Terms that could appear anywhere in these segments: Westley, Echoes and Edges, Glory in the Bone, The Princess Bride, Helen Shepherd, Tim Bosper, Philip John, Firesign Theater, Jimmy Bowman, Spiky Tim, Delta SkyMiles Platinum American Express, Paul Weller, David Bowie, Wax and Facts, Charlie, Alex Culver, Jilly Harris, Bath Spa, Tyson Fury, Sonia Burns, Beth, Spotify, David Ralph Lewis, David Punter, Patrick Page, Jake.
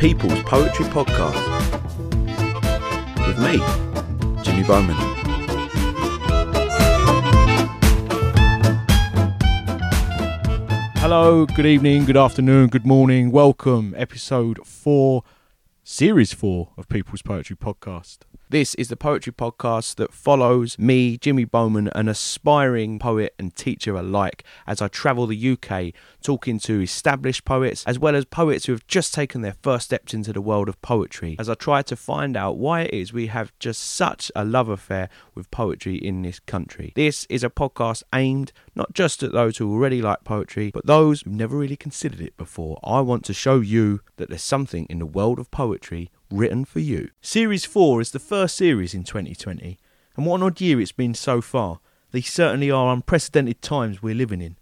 People's Poetry Podcast with me, Jimmy Bowman. Hello, good evening, good afternoon, good morning. Welcome, episode 4, series 4 of People's Poetry Podcast. This is the poetry podcast that follows me, Jimmy Bowman, an aspiring poet and teacher alike, as I travel the UK talking to established poets as well as poets who have just taken their first steps into the world of poetry, as I try to find out why it is we have just such a love affair with poetry in this country. This is a podcast aimed not just at those who already like poetry, but those who've never really considered it before. I want to show you that there's something in the world of poetry written for you. Series 4 is the first series in 2020, and what an odd year it's been so far. These certainly are unprecedented times we're living in.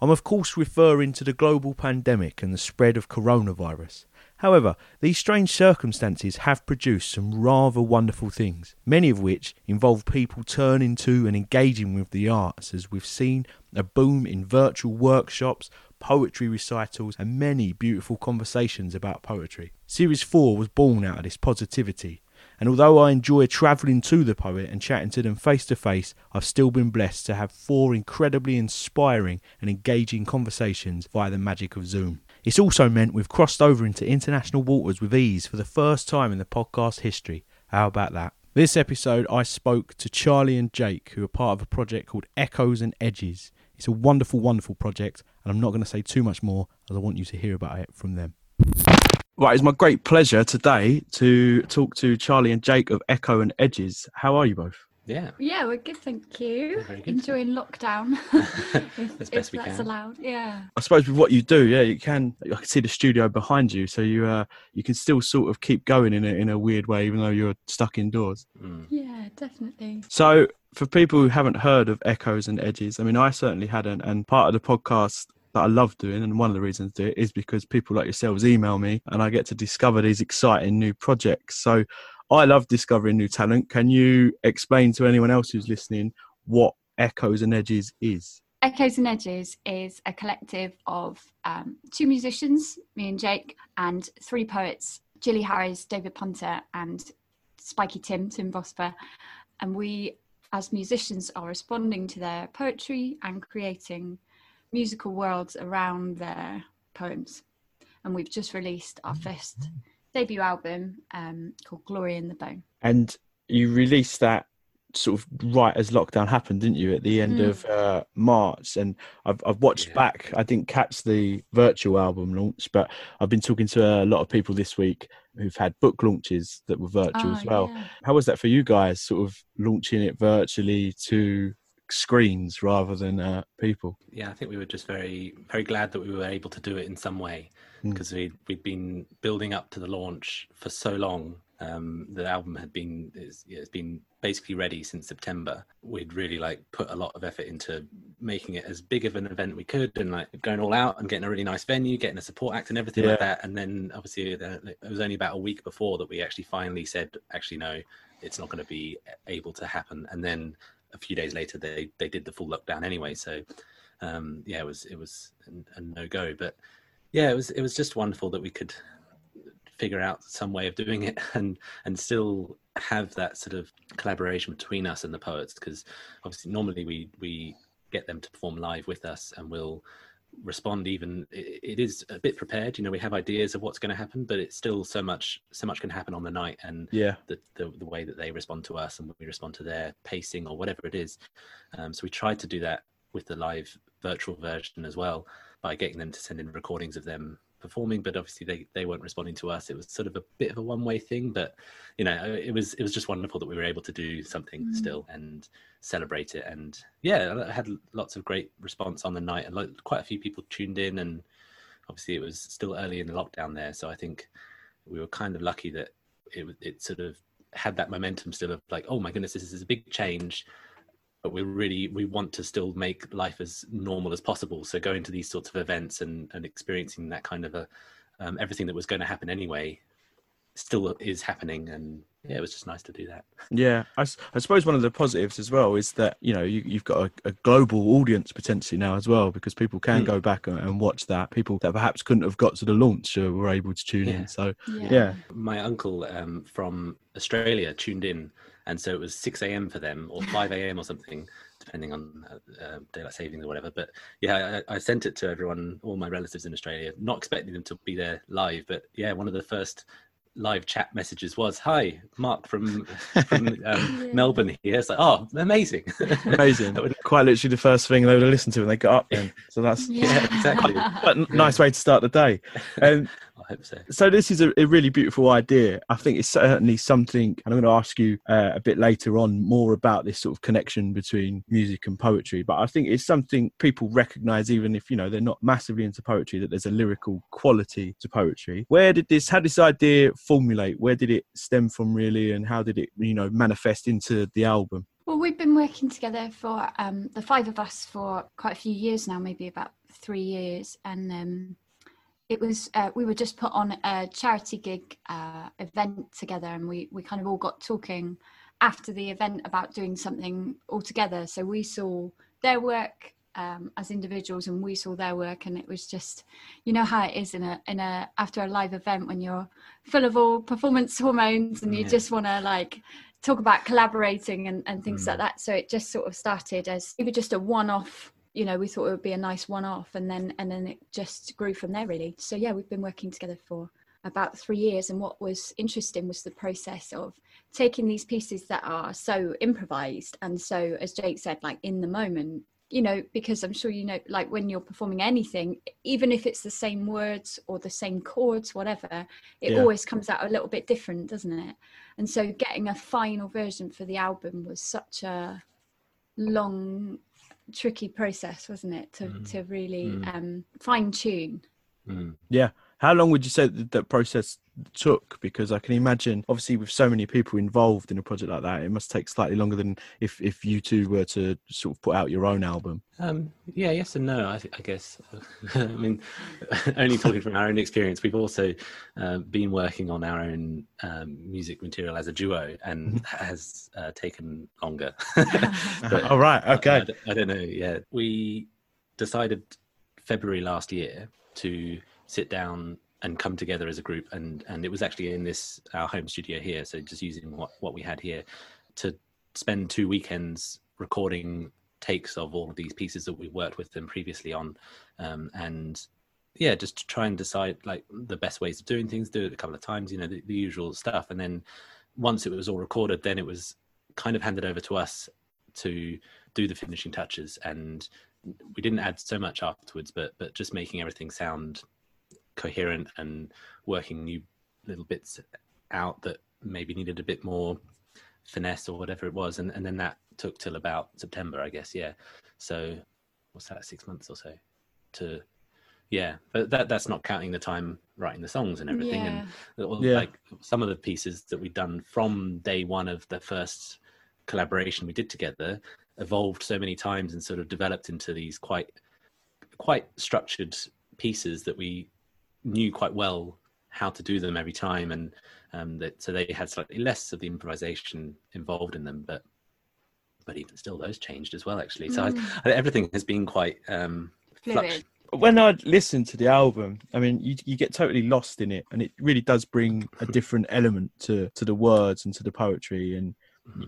I'm of course referring to the global pandemic and the spread of coronavirus. However, these strange circumstances have produced some rather wonderful things, many of which involve people turning to and engaging with the arts, as we've seen a boom in virtual workshops, poetry recitals, and many beautiful conversations about poetry. Series 4 was born out of this positivity, and although I enjoy travelling to the poet and chatting to them face to face, I've still been blessed to have 4 incredibly inspiring and engaging conversations via the magic of Zoom. It's also meant we've crossed over into international waters with ease for the first time in the podcast history. How about that? This episode I spoke to Charlie and Jake, who are part of a project called Echoes and Edges. It's a wonderful, wonderful project, and I'm not going to say too much more as I want you to hear about it from them. Right, it's my great pleasure today to talk to Charlie and Jake of Echo and Edges. How are you both? Yeah, we're good, thank you. Good. Enjoying lockdown. As best we can. Yeah. I suppose with what you do, I can see the studio behind you, so you can still sort of keep going in a weird way, even though you're stuck indoors. Mm. Yeah, definitely. So, for people who haven't heard of Echoes and Edges, I mean, I certainly hadn't, and part of the podcast that I love doing, and one of the reasons to do it, is because people like yourselves email me, and I get to discover these exciting new projects. So, I love discovering new talent. Can you explain to anyone else who's listening what Echoes and Edges is? Echoes and Edges is a collective of 2 musicians, me and Jake, and 3 poets, Jilly Harris, David Punter, and Spiky Tim, Tim Bosper. And we, as musicians, are responding to their poetry and creating musical worlds around their poems. And we've just released our first debut album called Glory in the Bone. And you released that sort of right as lockdown happened, didn't you, at the end of March? And I've watched back. I didn't catch the virtual album launch, but I've been talking to a lot of people this week who've had book launches that were virtual as well. Yeah. How was that for you guys, sort of launching it virtually to screens rather than people? Yeah, I think we were just very, very glad that we were able to do it in some way, because we'd been building up to the launch for so long. The album has been basically ready since September. We'd really put a lot of effort into making it as big of an event we could, and going all out and getting a really nice venue, getting a support act and everything like that. And then obviously it was only about a week before that we actually finally said, actually, no, it's not going to be able to happen. And then a few days later, they did the full lockdown anyway. So it was a no go, but yeah, it was just wonderful that we could figure out some way of doing it and still have that sort of collaboration between us and the poets, because obviously normally we get them to perform live with us, and we'll respond. Even it is a bit prepared, we have ideas of what's going to happen, but it's still so much can happen on the night, and the way that they respond to us and we respond to their pacing or whatever it is. So we tried to do that with the live virtual version as well, by getting them to send in recordings of them performing, but obviously they weren't responding to us. It was sort of a bit of a one-way thing, but it was just wonderful that we were able to do something still and celebrate it. And I had lots of great response on the night, and quite a few people tuned in, and obviously it was still early in the lockdown there, so I think we were kind of lucky that it sort of had that momentum still of oh my goodness, this is a big change, but we want to still make life as normal as possible. So going to these sorts of events and experiencing that kind of everything that was going to happen anyway still is happening, and yeah, it was just nice to do that. Yeah, I suppose one of the positives as well is that, you know, you've got a global audience potentially now as well, because people can go back and watch that. People that perhaps couldn't have got to the launch were able to tune in. So, yeah. My uncle from Australia tuned in, and so it was 6 a.m. for them, or 5 a.m. or something, depending on daylight savings or whatever. But yeah, I sent it to everyone, all my relatives in Australia, not expecting them to be there live. But yeah, one of the first live chat messages was, "Hi, Mark from Melbourne here." It's like, oh, amazing. Amazing. Quite literally the first thing they would have listened to when they got up then. So that's exactly. But nice way to start the day. I hope so. So this is a really beautiful idea. I think it's certainly something, and I'm going to ask you a bit later on more about this sort of connection between music and poetry, but I think it's something people recognise, even if, you know, they're not massively into poetry, that there's a lyrical quality to poetry. How did this idea formulate? Where did it stem from, really, and how did it, you know, manifest into the album? Well, we've been working together for the five of us for quite a few years now, maybe about 3 years, and it was we were just put on a charity gig event together, and we kind of all got talking after the event about doing something all together. So we saw their work as individuals, and we saw their work, and it was just, you know how it is in a after a live event when you're full of all performance hormones and you just want to like talk about collaborating and things like that. So it just sort of started as even just a one-off, you know, we thought it would be a nice one-off, and then it just grew from there, really. So yeah, we've been working together for about 3 years, and what was interesting was the process of taking these pieces that are so improvised and so, as Jake said, like in the moment. You know, because I'm sure you know, like when you're performing anything, even if it's the same words or the same chords, whatever, it always comes out a little bit different, doesn't it? And so getting a final version for the album was such a long, tricky process, wasn't it? To really fine tune. Mm. Yeah. How long would you say that process took? Because I can imagine, obviously, with so many people involved in a project like that, it must take slightly longer than if you two were to sort of put out your own album. Yes and no, I guess. I mean, only talking from our own experience, we've also been working on our own music material as a duo, and has taken longer. But, all right, okay. I don't know, yeah. We decided February last year to sit down and come together as a group, and it was actually in our home studio here, so just using what we had here, to spend 2 weekends recording takes of all of these pieces that we worked with them previously on, and yeah, just to try and decide like the best ways of doing things, do it a couple of times, you know, the usual stuff. And then once it was all recorded, then it was kind of handed over to us to do the finishing touches, and we didn't add so much afterwards, but just making everything sound coherent and working new little bits out that maybe needed a bit more finesse or whatever it was, and then that took till about September, I guess. Yeah, so what's that, 6 months or so to, yeah, but that's not counting the time writing the songs and everything. And like some of the pieces that we'd done from day one of the first collaboration we did together evolved so many times and sort of developed into these quite structured pieces that we knew quite well how to do them every time, and so they had slightly less of the improvisation involved in them, but even still those changed as well, actually. So everything has been quite fluid. When I listen to the album, I mean, you get totally lost in it, and it really does bring a different element to the words and to the poetry, and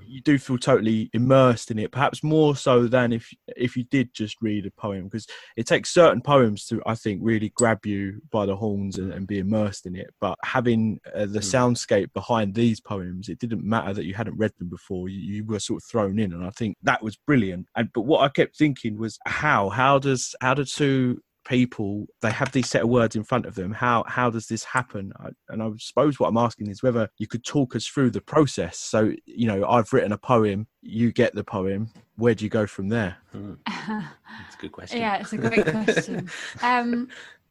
you do feel totally immersed in it, perhaps more so than if you did just read a poem, because it takes certain poems to, I think, really grab you by the horns and be immersed in it. But having the soundscape behind these poems, it didn't matter that you hadn't read them before, you were sort of thrown in, and I think that was brilliant. But what I kept thinking was, how do two people, they have these set of words in front of them, how does this happen? And I suppose what I'm asking is whether you could talk us through the process. So, you know, I've written a poem, you get the poem, where do you go from there? That's a good question. Yeah, it's a great question.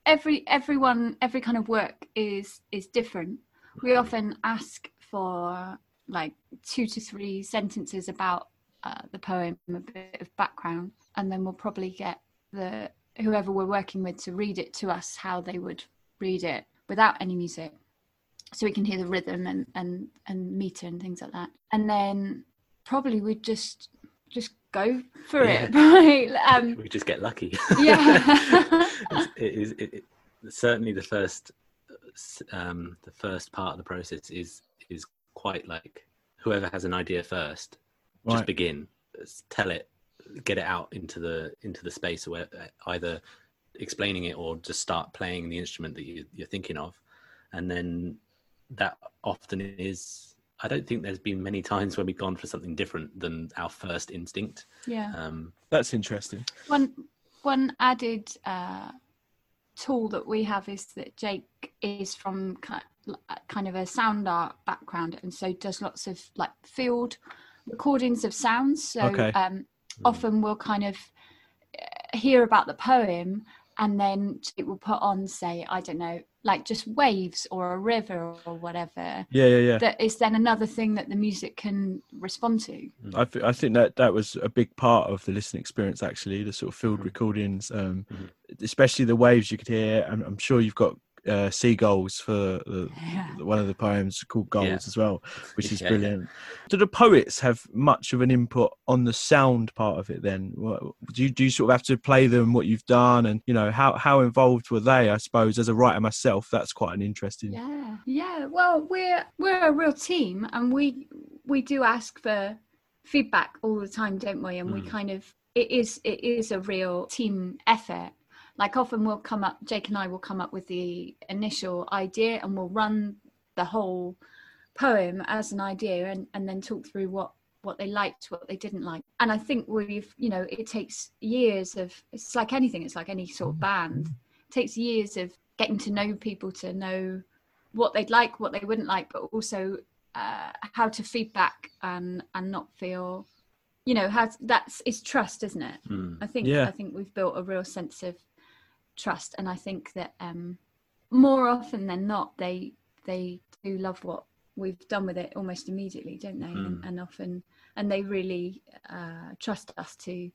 Every kind of work is different. We often ask for like 2 to 3 sentences about the poem, a bit of background, and then we'll probably get the whoever we're working with to read it to us how they would read it without any music. so we can hear the rhythm and meter and things like that. And then probably we'd just go for it. Right? We just get lucky. Yeah. Certainly the first part of the process is quite like whoever has an idea first, right, just begin, tell it, get it out into the space where either explaining it or just start playing the instrument that you're thinking of. And then that often is, I don't think there's been many times where we've gone for something different than our first instinct. Yeah. That's interesting. One added tool that we have is that Jake is from kind of a sound art background, and so does lots of like field recordings of sounds. So often we'll kind of hear about the poem, and then it will put on, say, I don't know, like just waves or a river or whatever. Yeah. That is then another thing that the music can respond to. I think that was a big part of the listening experience, actually, the sort of field recordings, especially the waves you could hear. I'm sure you've got seagulls for one of the poems called Gulls as well, which is brilliant. Do the poets have much of an input on the sound part of it then? Do you sort of have to play them what you've done, and you know, how involved were they? I suppose as a writer myself, that's quite an interesting. Yeah. Well, we're a real team, and we do ask for feedback all the time, don't we? And we kind of it is a real team effort. Like often we'll come up, Jake and I will come up with the initial idea, and we'll run the whole poem as an idea, and then talk through what they liked, what they didn't like. And I think it takes years of, it's like anything, it's like any sort of band. It takes years of getting to know people to know what they'd like, what they wouldn't like, but also how to feedback and not feel, it's trust, isn't it? I think we've built a real sense of trust, and I think that more often than not they do love what we've done with it almost immediately, don't they? And often, and they really trust us to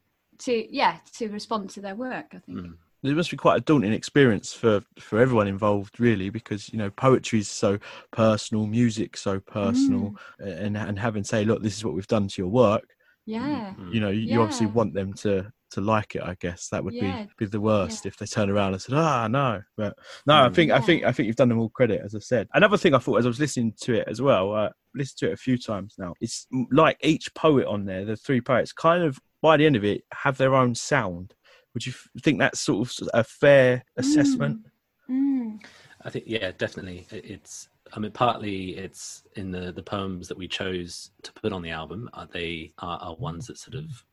respond to their work, I think. It must be quite a daunting experience for everyone involved, really, because poetry is so personal, music so personal, and having say, look, this is what we've done to your work, you obviously want them to like it, I guess. That would be the worst if they turn around and said, no. But no, I think you've done them all credit, as I said. Another thing I thought as I was listening to it as well, listened to it a few times now, it's like each poet on there, the three poets, kind of by the end of it have their own sound. Would you think that's sort of a fair assessment? I think, yeah, definitely. It's, I mean, partly it's in the poems that we chose to put on the album, are ones that sort of,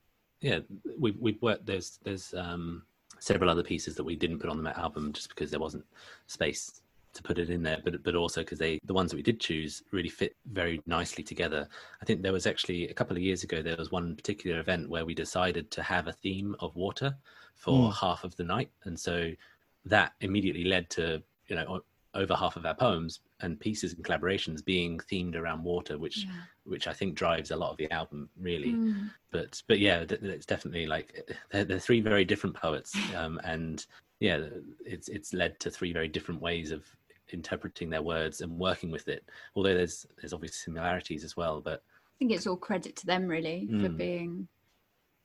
we've worked, there's several other pieces that we didn't put on the album just because there wasn't space to put it in there, but also because the ones that we did choose really fit very nicely together. I think there was actually a couple of years ago, there was one particular event where we decided to have a theme of water for half of the night. And so that immediately led to, over half of our poems and pieces and collaborations being themed around water, which I think drives a lot of the album, really. But yeah, it's definitely like they're three very different poets, and yeah, it's led to three very different ways of interpreting their words and working with it. Although there's obvious similarities as well, but I think it's all credit to them, really, for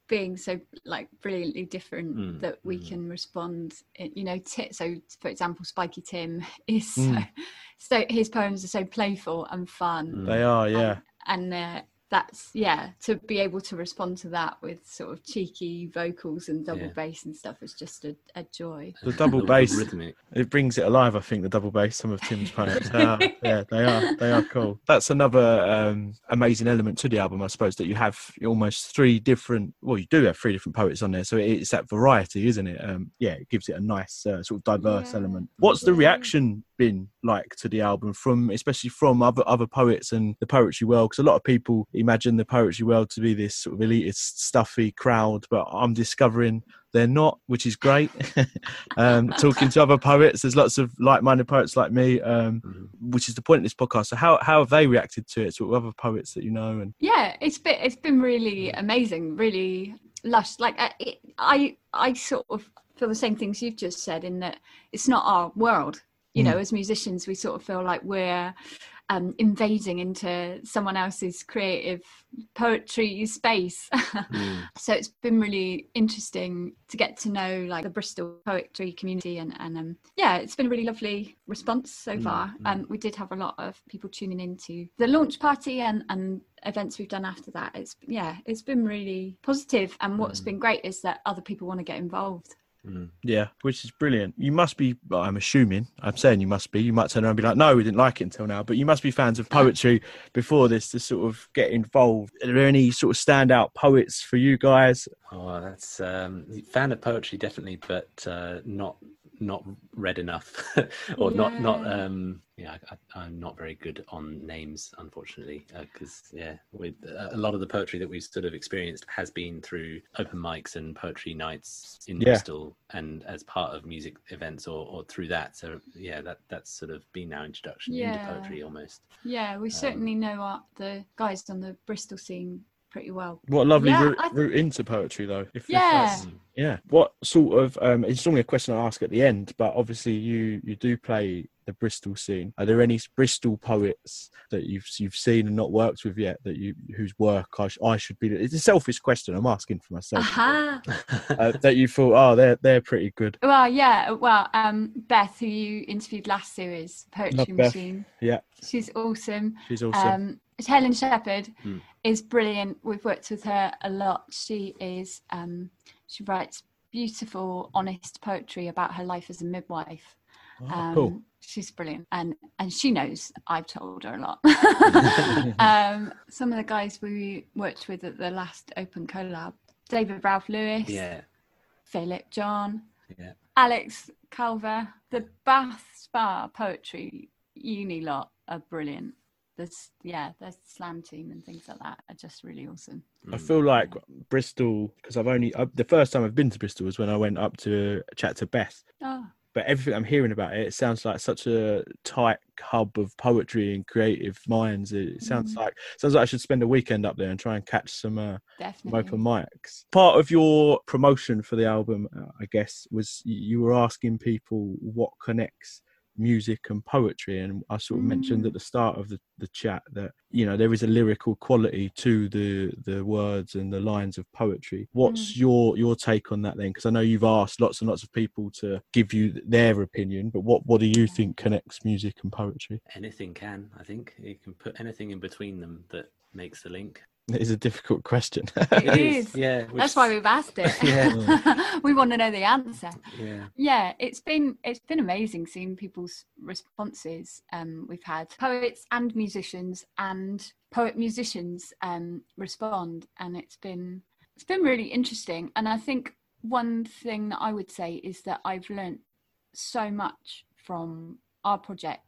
being so like brilliantly different that we can respond, so for example, Spiky Tim is so his poems are so playful and fun, they are, and that's, to be able to respond to that with sort of cheeky vocals and double bass and stuff is just a joy. The double bass, rhythmic, it brings it alive, I think, the double bass, some of Tim's poems. They are cool. That's another amazing element to the album, I suppose, that you have almost three different poets on there, so it's that variety, isn't it? It gives it a nice sort of diverse element. What's the reaction been like to the album from other poets and the poetry world? Because a lot of people imagine the poetry world to be this sort of elitist, stuffy crowd, but I'm discovering they're not, which is great. Talking to other poets, there's lots of like-minded poets like me, which is the point of this podcast. So how have they reacted to it, sort of other poets that you know? And it's been really amazing, really lush. Like I sort of feel the same things you've just said, in that it's not our world. you know, as musicians, we sort of feel like we're invading into someone else's creative poetry space. So it's been really interesting to get to know like the Bristol poetry community, and yeah, it's been a really lovely response so far. We did have a lot of people tuning into the launch party and events we've done after that. It's been really positive, and what's been great is that other people want to get involved. Yeah, which is brilliant. You must be, you might turn around and be like, no, we didn't like it until now, but you must be fans of poetry before this to sort of get involved. Are there any sort of standout poets for you guys? Oh, that's fan of poetry definitely, but not read enough. Or yeah. I'm not very good on names, unfortunately, because with a lot of the poetry that we've sort of experienced has been through open mics and poetry nights in Bristol, and as part of music events or through that. So that's sort of been our introduction into poetry almost. Yeah, we certainly know the guys on the Bristol scene pretty well. What a lovely route into poetry though. What sort of it's only a question I ask at the end, but obviously you do play the Bristol scene. Are there any Bristol poets that you've seen and not worked with yet that whose work I should be? It's a selfish question I'm asking for myself. That you thought, they're pretty good. Well, yeah. Well, Beth, who you interviewed last series, Poetry Machine. Yeah, she's awesome. Helen Shepherd is brilliant. We've worked with her a lot. She is she writes beautiful, honest poetry about her life as a midwife. Cool. She's brilliant, and she knows I've told her a lot. Some of the guys we worked with at the last open collab, David Ralph Lewis, Philip John, Alex Culver. The Bath Spa poetry uni lot are brilliant. There's the slam team and things like that are just really awesome. I feel like Bristol, because the first time I've been to Bristol was when I went up to chat to Beth. But everything I'm hearing about it sounds like such a tight hub of poetry and creative minds. It sounds like I should spend a weekend up there and try and catch some open mics. Part of your promotion for the album, I guess, was you were asking people what connects music and poetry, and I sort of mentioned at the start of the chat that, you know, there is a lyrical quality to the words and the lines of poetry. What's your take on that then? Because I know you've asked lots and lots of people to give you their opinion, but what do you think connects music and poetry? Anything can. I think you can put anything in between them that makes the link. It is a difficult question. It is. Yeah, that's why we've asked it. We want to know the answer. Yeah, it's been amazing seeing people's responses. We've had poets and musicians and poet musicians respond, and it's been really interesting. And I think one thing that I would say is that I've learnt so much from our project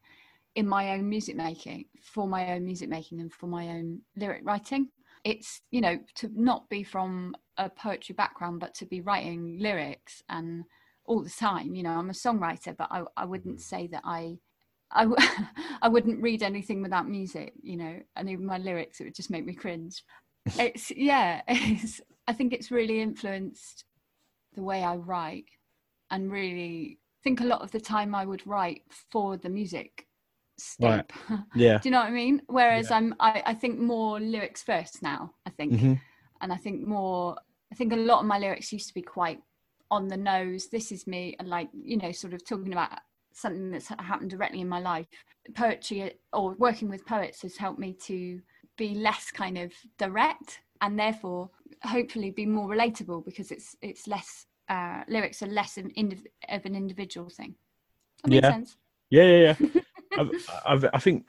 in my own music making, and for my own lyric writing. It's, you know, to not be from a poetry background, but to be writing lyrics and all the time. You know, I'm a songwriter, but I wouldn't say that I wouldn't read anything without music, you know, and even my lyrics, it would just make me cringe. I think it's really influenced the way I write, and really think a lot of the time I would write for the music. Right. Yeah. Do you know what I mean? Whereas I think more lyrics first now, I think. And I think a lot of my lyrics used to be quite on the nose. This is me, and like, you know, sort of talking about something that's happened directly in my life. Poetry or working with poets has helped me to be less kind of direct, and therefore hopefully be more relatable, because it's less lyrics are less of an individual thing. That makes sense. Yeah. I think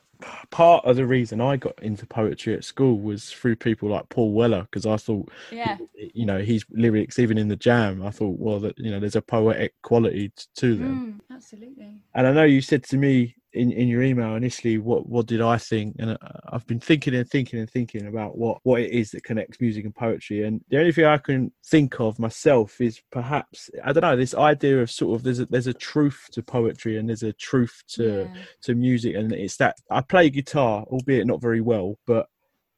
part of the reason I got into poetry at school was through people like Paul Weller, because I thought, you know, his lyrics, even in the jam, I thought, well, that, you know, there's a poetic quality to them. Absolutely. And I know you said to me in your email initially, what did I think? And I've been thinking about what it is that connects music and poetry. And the only thing I can think of myself is perhaps, I don't know, this idea of sort of there's a truth to poetry, and there's a truth to music. And it's that I play guitar, albeit not very well, but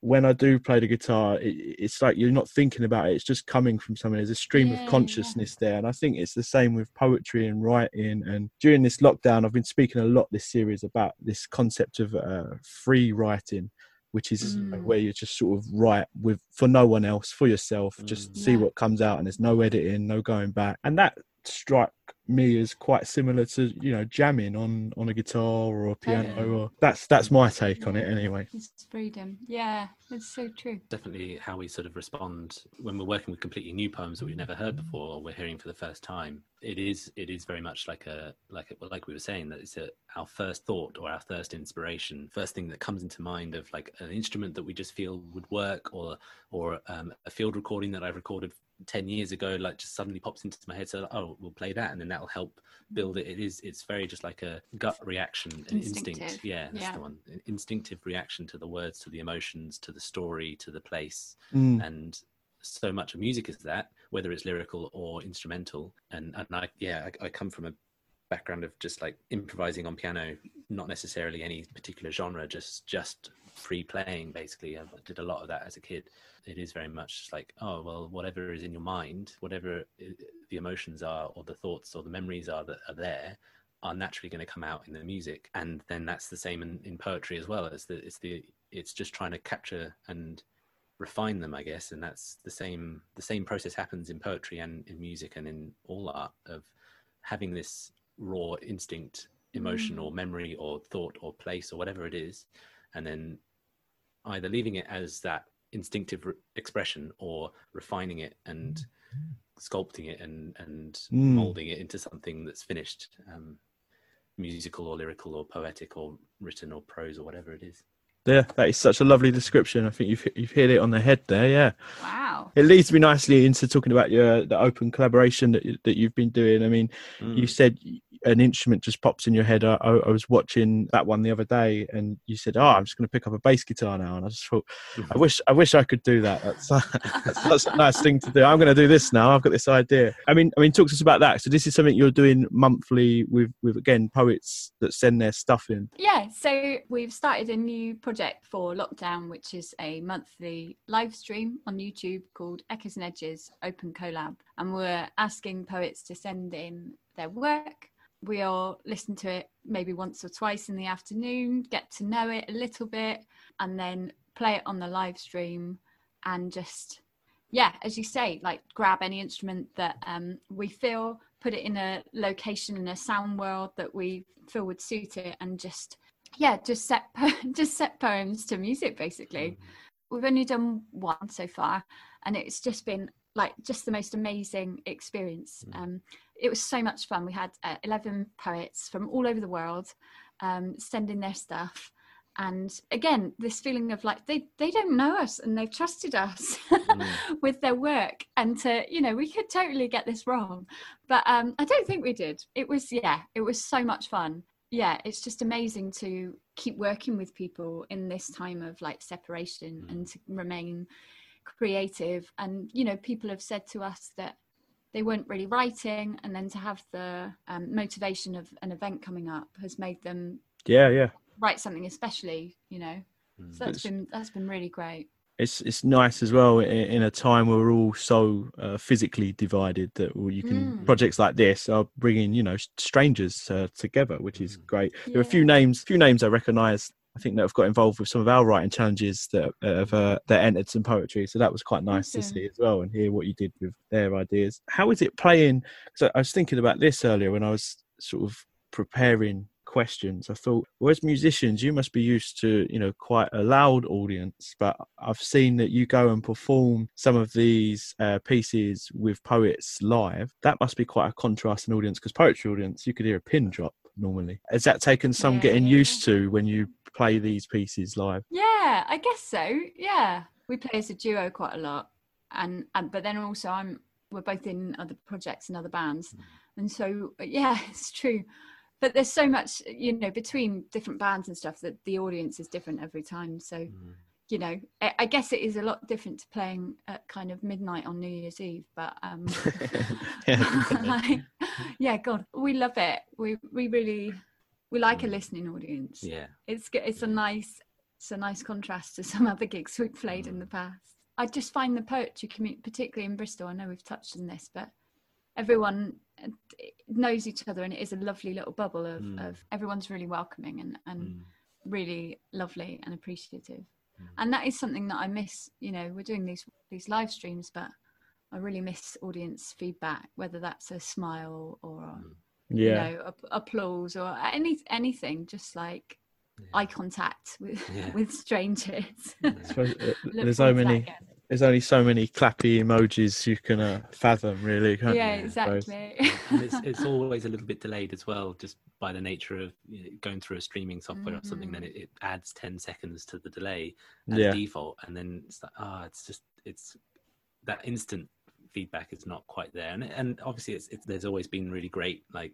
when I do play the guitar, it's like you're not thinking about it. It's just coming from somewhere. There's a stream of consciousness there. And I think it's the same with poetry and writing. And during this lockdown, I've been speaking a lot this series about this concept of free writing, which is where you just sort of write with for no one else, for yourself, just see what comes out. And there's no editing, no going back. And that struck me as quite similar to, you know, jamming on a guitar or a piano. Or that's my take on it anyway. It's freedom. Yeah, it's so true. Definitely how we sort of respond when we're working with completely new poems that we've never heard before or we're hearing for the first time. It is very much like we were saying, that it's our first thought or our first inspiration, first thing that comes into mind of like an instrument that we just feel would work, or a field recording that I recorded 10 years ago, like just suddenly pops into my head. So, oh, we'll play that, and then that'll help build it. It's very just like a gut reaction, an instinct. Yeah, that's the one. An instinctive reaction to the words, to the emotions, to the story, to the place. And so much of music is that, whether it's lyrical or instrumental. And I come from a background of just like improvising on piano, not necessarily any particular genre, just free playing basically. I did a lot of that as a kid. It is very much like, oh well, whatever is in your mind, whatever the emotions are or the thoughts or the memories are that are there, are naturally going to come out in the music. And then that's the same in poetry as well. It's just trying to capture and refine them, I guess. And that's the same process happens in poetry and in music and in all art, of having this raw instinct, emotion or memory or thought or place or whatever it is, and then either leaving it as that instinctive expression or refining it and sculpting it and molding it into something that's finished, musical or lyrical or poetic or written or prose or whatever it is. Yeah, that is such a lovely description. I think you've hit it on the head there. Yeah. Wow. It leads me nicely into talking about the open collaboration that you've been doing. I mean, you said an instrument just pops in your head. I was watching that one the other day, and you said, "Oh, I'm just going to pick up a bass guitar now." And I just thought, I wish I could do that. That's a nice thing to do. I'm going to do this now. I've got this idea. I mean, talk to us about that. So this is something you're doing monthly with again poets that send their stuff in. Yeah. So we've started a new project for lockdown, which is a monthly live stream on YouTube called Echoes and Edges Open Collab, and we're asking poets to send in their work. We'll listen to it maybe once or twice in the afternoon, get to know it a little bit, and then play it on the live stream, and just, yeah, as you say, like grab any instrument that we feel, put it in a location in a sound world that we feel would suit it, and just set poems to music basically. We've only done one so far, and it's just been like just the most amazing experience. It was so much fun. We had 11 poets from all over the world sending their stuff, and again this feeling of like they don't know us and they've trusted us with their work, and to, you know, we could totally get this wrong, but I don't think we did. It was so much fun. Yeah, it's just amazing to keep working with people in this time of like separation and to remain creative. And you know, people have said to us that they weren't really writing, and then to have the motivation of an event coming up has made them write something, especially, you know. So that's been really great. It's nice as well in a time where we're all so physically divided that you can projects like this are bringing, you know, strangers together, which is great. Yeah. There are a few names I recognise, I think, that have got involved with some of our writing challenges that have that entered some poetry. So that was quite nice to see as well, and hear what you did with their ideas. How is it playing? So I was thinking about this earlier when I was sort of preparing questions. I thought, well, as musicians, you must be used to, you know, quite a loud audience, but I've seen that you go and perform some of these pieces with poets live. That must be quite a contrast in audience, because poetry audience, you could hear a pin drop normally. Has that taken some getting used to when you play these pieces live? Yeah, I guess so. Yeah, we play as a duo quite a lot, and but then also we're both in other projects and other bands, and so yeah, it's true. But there's so much, you know, between different bands and stuff, that the audience is different every time. So you know, I guess it is a lot different to playing at kind of midnight on New Year's Eve, but God, we love it. We really like a listening audience. Yeah, it's a nice It's a nice contrast to some other gigs we've played in the past. I just find the poetry community, particularly in Bristol, I know we've touched on this, but everyone knows each other, and it is a lovely little bubble of, of everyone's really welcoming and really lovely and appreciative. And that is something that I miss. You know, we're doing these live streams, but I really miss audience feedback, whether that's a smile or you know, applause or anything, just like eye contact with strangers. There's so many. There's only so many clappy emojis you can fathom, really, can't you? Yeah, exactly. And it's always a little bit delayed as well, just by the nature of, you know, going through a streaming software or something. Then it adds 10 seconds to the delay as default, and then it's like, it's that instant feedback is not quite there. And obviously, there's always been really great, like,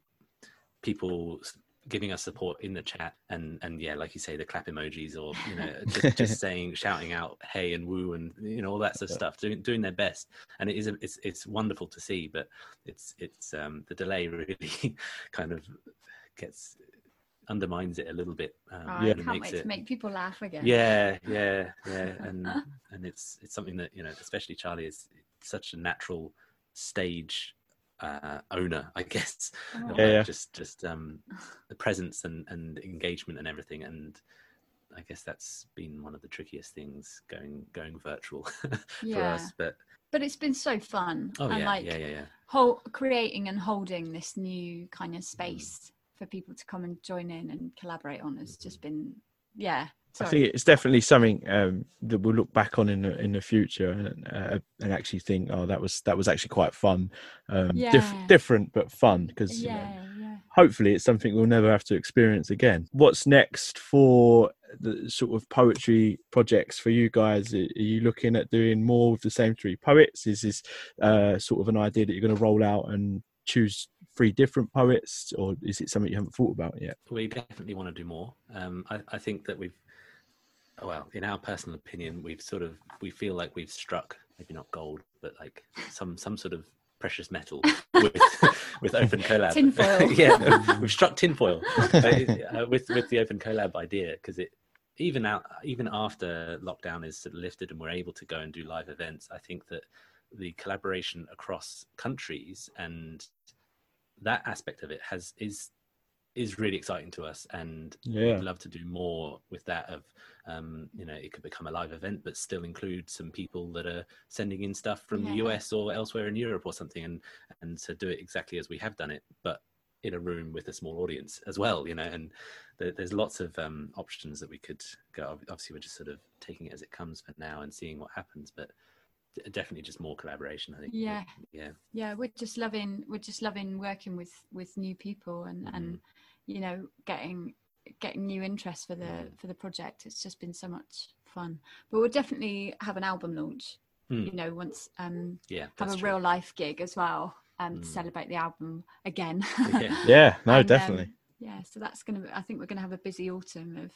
people giving us support in the chat and yeah, like you say, the clap emojis, or, you know, just saying, shouting out hey and woo and, you know, all that sort of stuff, doing their best. And it is it's wonderful to see, but it's the delay really kind of undermines it a little bit. I can't wait to make people laugh again. And it's something that, you know, especially Charlie is such a natural stage owner, I guess. Just the presence and engagement and everything, and I guess that's been one of the trickiest things going virtual for us, but it's been so fun. Creating and holding this new kind of space for people to come and join in and collaborate on has just been I think it's definitely something that we'll look back on in the future and actually think, that was actually quite fun, different but fun, because hopefully it's something we'll never have to experience again. What's next for the sort of poetry projects for you guys? Are you looking at doing more with the same three poets? Is this sort of an idea that you're going to roll out and choose 3 different poets, or is it something you haven't thought about yet? We definitely want to do more. I think that in our personal opinion, we feel like we've struck, maybe not gold, but like some sort of precious metal with open collab. Tinfoil. We've struck tinfoil with the open collab idea, because it even after lockdown is sort of lifted and we're able to go and do live events, I think that the collaboration across countries and that aspect of it is really exciting to us, and we'd love to do more with that. Of you know, it could become a live event, but still include some people that are sending in stuff from the US or elsewhere in Europe or something, and to do it exactly as we have done it, but in a room with a small audience as well, you know. And there's lots of options that we could go. Obviously, we're just sort of taking it as it comes for now and seeing what happens, but definitely just more collaboration, I think. We're just loving working with new people and you know, getting new interest for the project. It's just been so much fun. But we'll definitely have an album launch, you know, once have a real life gig as well, to celebrate the album again. Definitely. So that's gonna be, I think we're gonna have a busy autumn of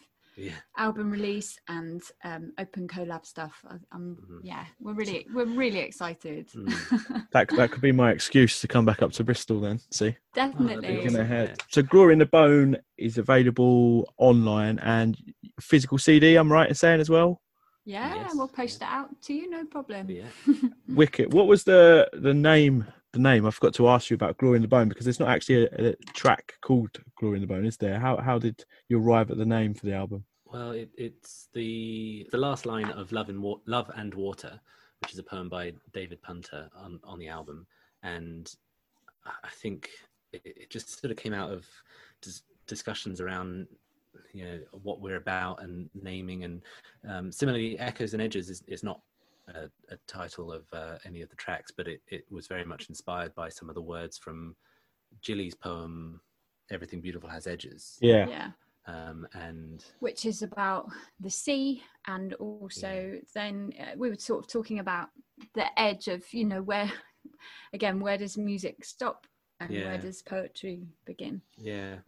album release and open collab stuff. We're really excited. That could be my excuse to come back up to Bristol then. See, definitely. So Glory in the Bone is available online and physical CD, I'm right in saying as well. We'll post that out to you, no problem. Wicked. What was the name? I forgot to ask you about Glory in the Bone, because there's not actually a track called Glory in the Bone, is there? How did you arrive at the name for the album? Well, it's the last line of Love and Water, which is a poem by David Punter on the album, and I think it just sort of came out of discussions around, you know, what we're about and naming, and similarly Echoes and Edges is not a title of any of the tracks, but it was very much inspired by some of the words from Jilly's poem Everything Beautiful Has Edges, and which is about the sea, and also then we were sort of talking about the edge of, you know, where again, where does music stop and where does poetry begin,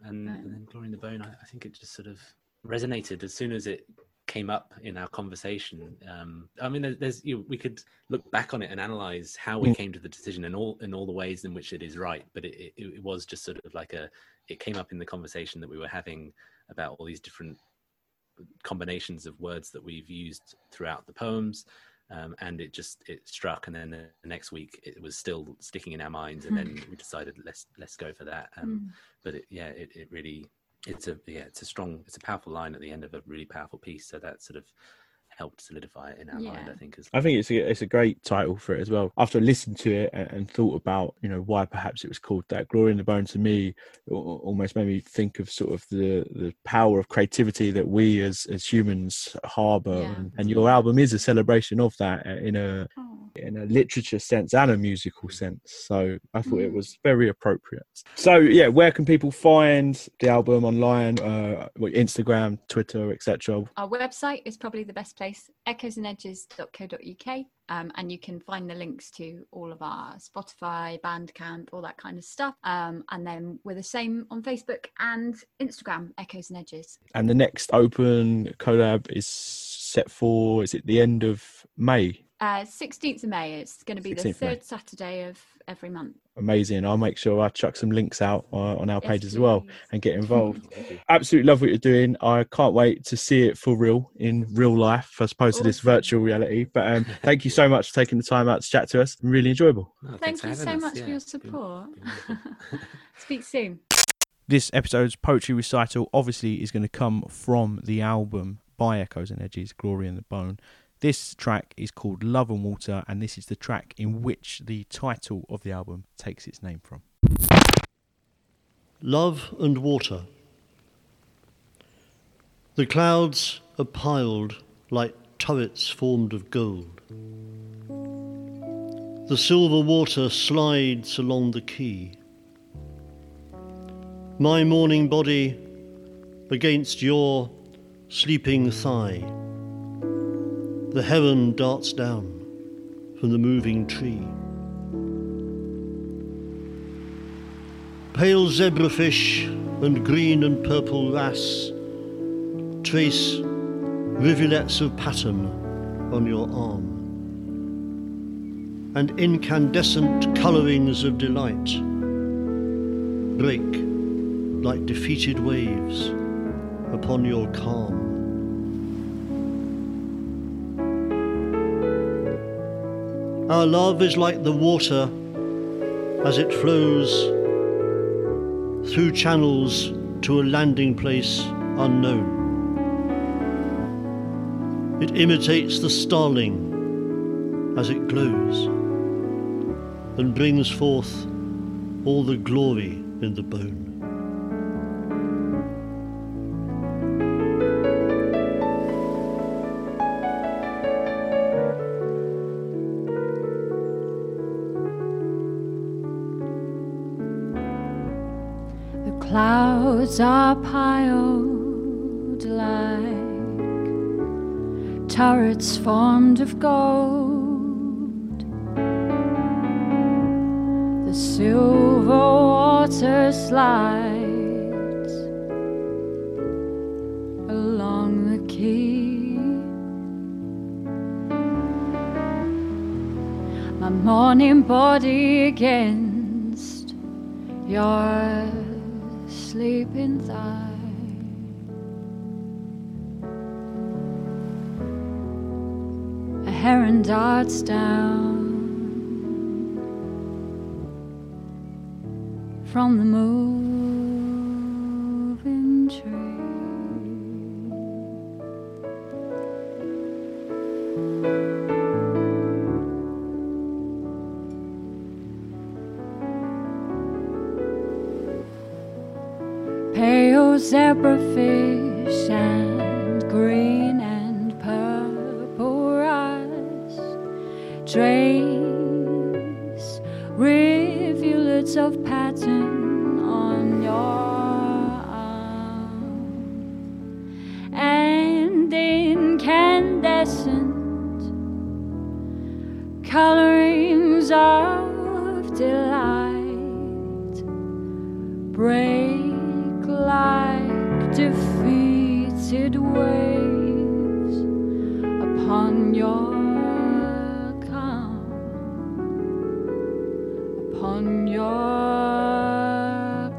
and then Glory in the Bone, I think it just sort of resonated as soon as it came up in our conversation. I mean, there's, you know, we could look back on it and analyze how we came to the decision and all the ways in which it is right, but it was just sort of like it came up in the conversation that we were having about all these different combinations of words that we've used throughout the poems, and it struck. And then the next week it was still sticking in our minds, and then we decided let's go for that. But it's a powerful line at the end of a really powerful piece. So that sort of helped solidify it in our mind, I think. I think it's a great title for it as well. After I listened to it and thought about, why perhaps it was called that, Glory in the Bone to me almost made me think of sort of the power of creativity that we as humans harbour. Yeah. And your album is a celebration of that in a literature sense and a musical sense. So I thought it was very appropriate. So where can people find the album online? Instagram, Twitter, etc. Our website is probably the best place, echoesandedges.co.uk, and you can find the links to all of our Spotify, Bandcamp, all that kind of stuff. And then we're the same on Facebook and Instagram, Echoes and Edges. And the next open collab is set for, is it the end of May? 16th of May. It's going to be the third Saturday of every month. Amazing. I'll make sure I chuck some links out on our page as well and get involved. Absolutely love what you're doing. I can't wait to see it for real, in real life, as opposed to this virtual reality. But thank you so much for taking the time out to chat to us. Really enjoyable. Thank you so much for your support. Speak soon. This episode's poetry recital obviously is going to come from the album by Echoes and Edges, Glory in the Bone. This track is called Love and Water, and this is the track in which the title of the album takes its name from. Love and water. The clouds are piled like turrets formed of gold. The silver water slides along the quay. My morning body against your sleeping thigh. The heron darts down from the moving tree. Pale zebrafish and green and purple wrasse trace rivulets of pattern on your arm, and incandescent colourings of delight break like defeated waves upon your calm. Our love is like the water as it flows through channels to a landing place unknown. It imitates the starling as it glows and brings forth all the glory in the bone. Clouds are piled like turrets formed of gold. The silver water slides along the quay. My morning body against your sleeping thigh. A heron darts down from the moving tree. Zebrafish and green and purple wrasse trace rivulets of pattern on your arm, and incandescent colorings of delight break light defeated waves upon your calm, upon your calm.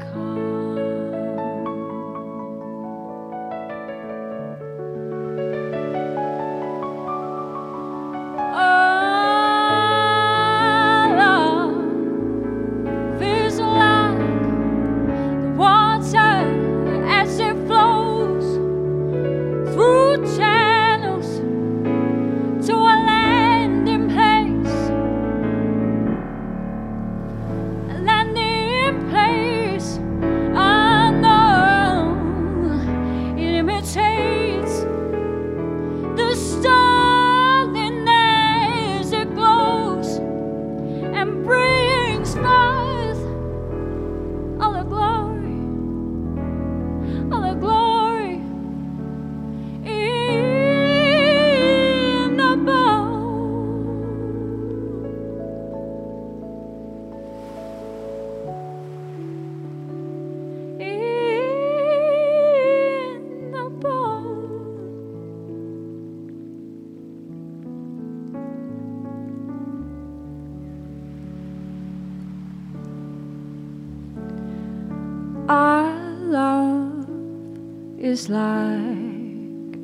is like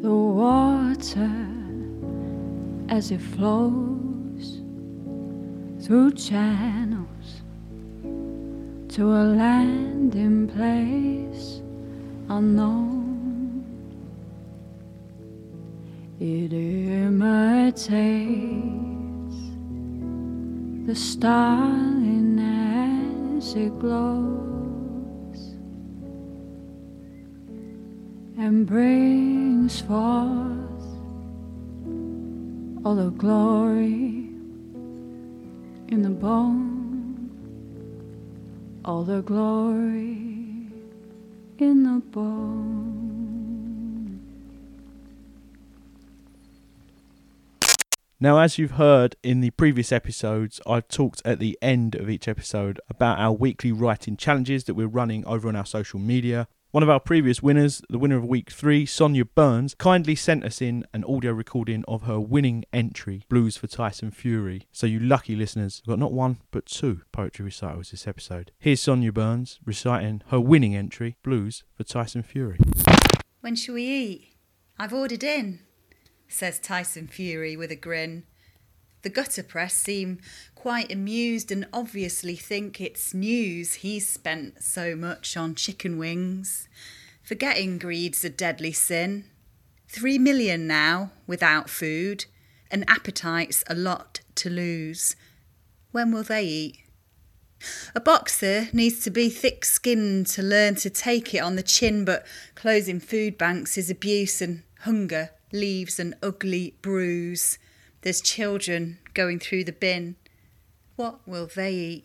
the water as it flows through channels to a landing place unknown. It imitates the starling as it glows and brings forth all the glory in the bone, all the glory in the bone. Now, as you've heard in the previous episodes, I've talked at the end of each episode about our weekly writing challenges that we're running over on our social media. One of our previous winners, the winner of week 3, Sonia Burns, kindly sent us in an audio recording of her winning entry, Blues for Tyson Fury. So you lucky listeners, we've got not one, but 2 poetry recitals this episode. Here's Sonia Burns reciting her winning entry, Blues for Tyson Fury. When shall we eat? I've ordered in, says Tyson Fury with a grin. The gutter press seem quite amused and obviously think it's news he's spent so much on chicken wings, forgetting greed's a deadly sin. 3 million now without food, and appetite's a lot to lose. When will they eat? A boxer needs to be thick-skinned to learn to take it on the chin, but closing food banks is abuse, and hunger leaves an ugly bruise. There's children going through the bin. What will they eat?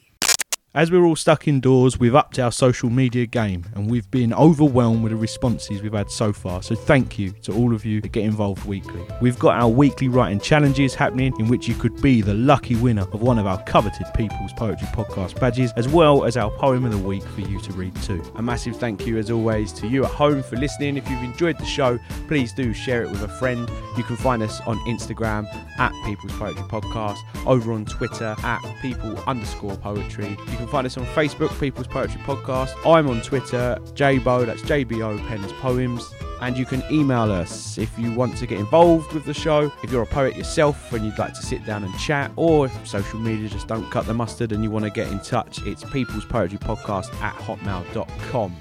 As we're all stuck indoors, we've upped our social media game and we've been overwhelmed with the responses we've had so far. So thank you to all of you that get involved weekly. We've got our weekly writing challenges happening in which you could be the lucky winner of one of our coveted People's Poetry Podcast badges, as well as our Poem of the Week for you to read too. A massive thank you as always to you at home for listening. If you've enjoyed the show, please do share it with a friend. You can find us on Instagram at People's Poetry Podcast, over on Twitter at people_poetry. You can find us on Facebook, People's Poetry Podcast. I'm on Twitter, JBO, that's JBO Pens Poems. And you can email us if you want to get involved with the show, if you're a poet yourself and you'd like to sit down and chat, or if social media just don't cut the mustard and you want to get in touch, it's peoplespoetrypodcast@hotmail.com.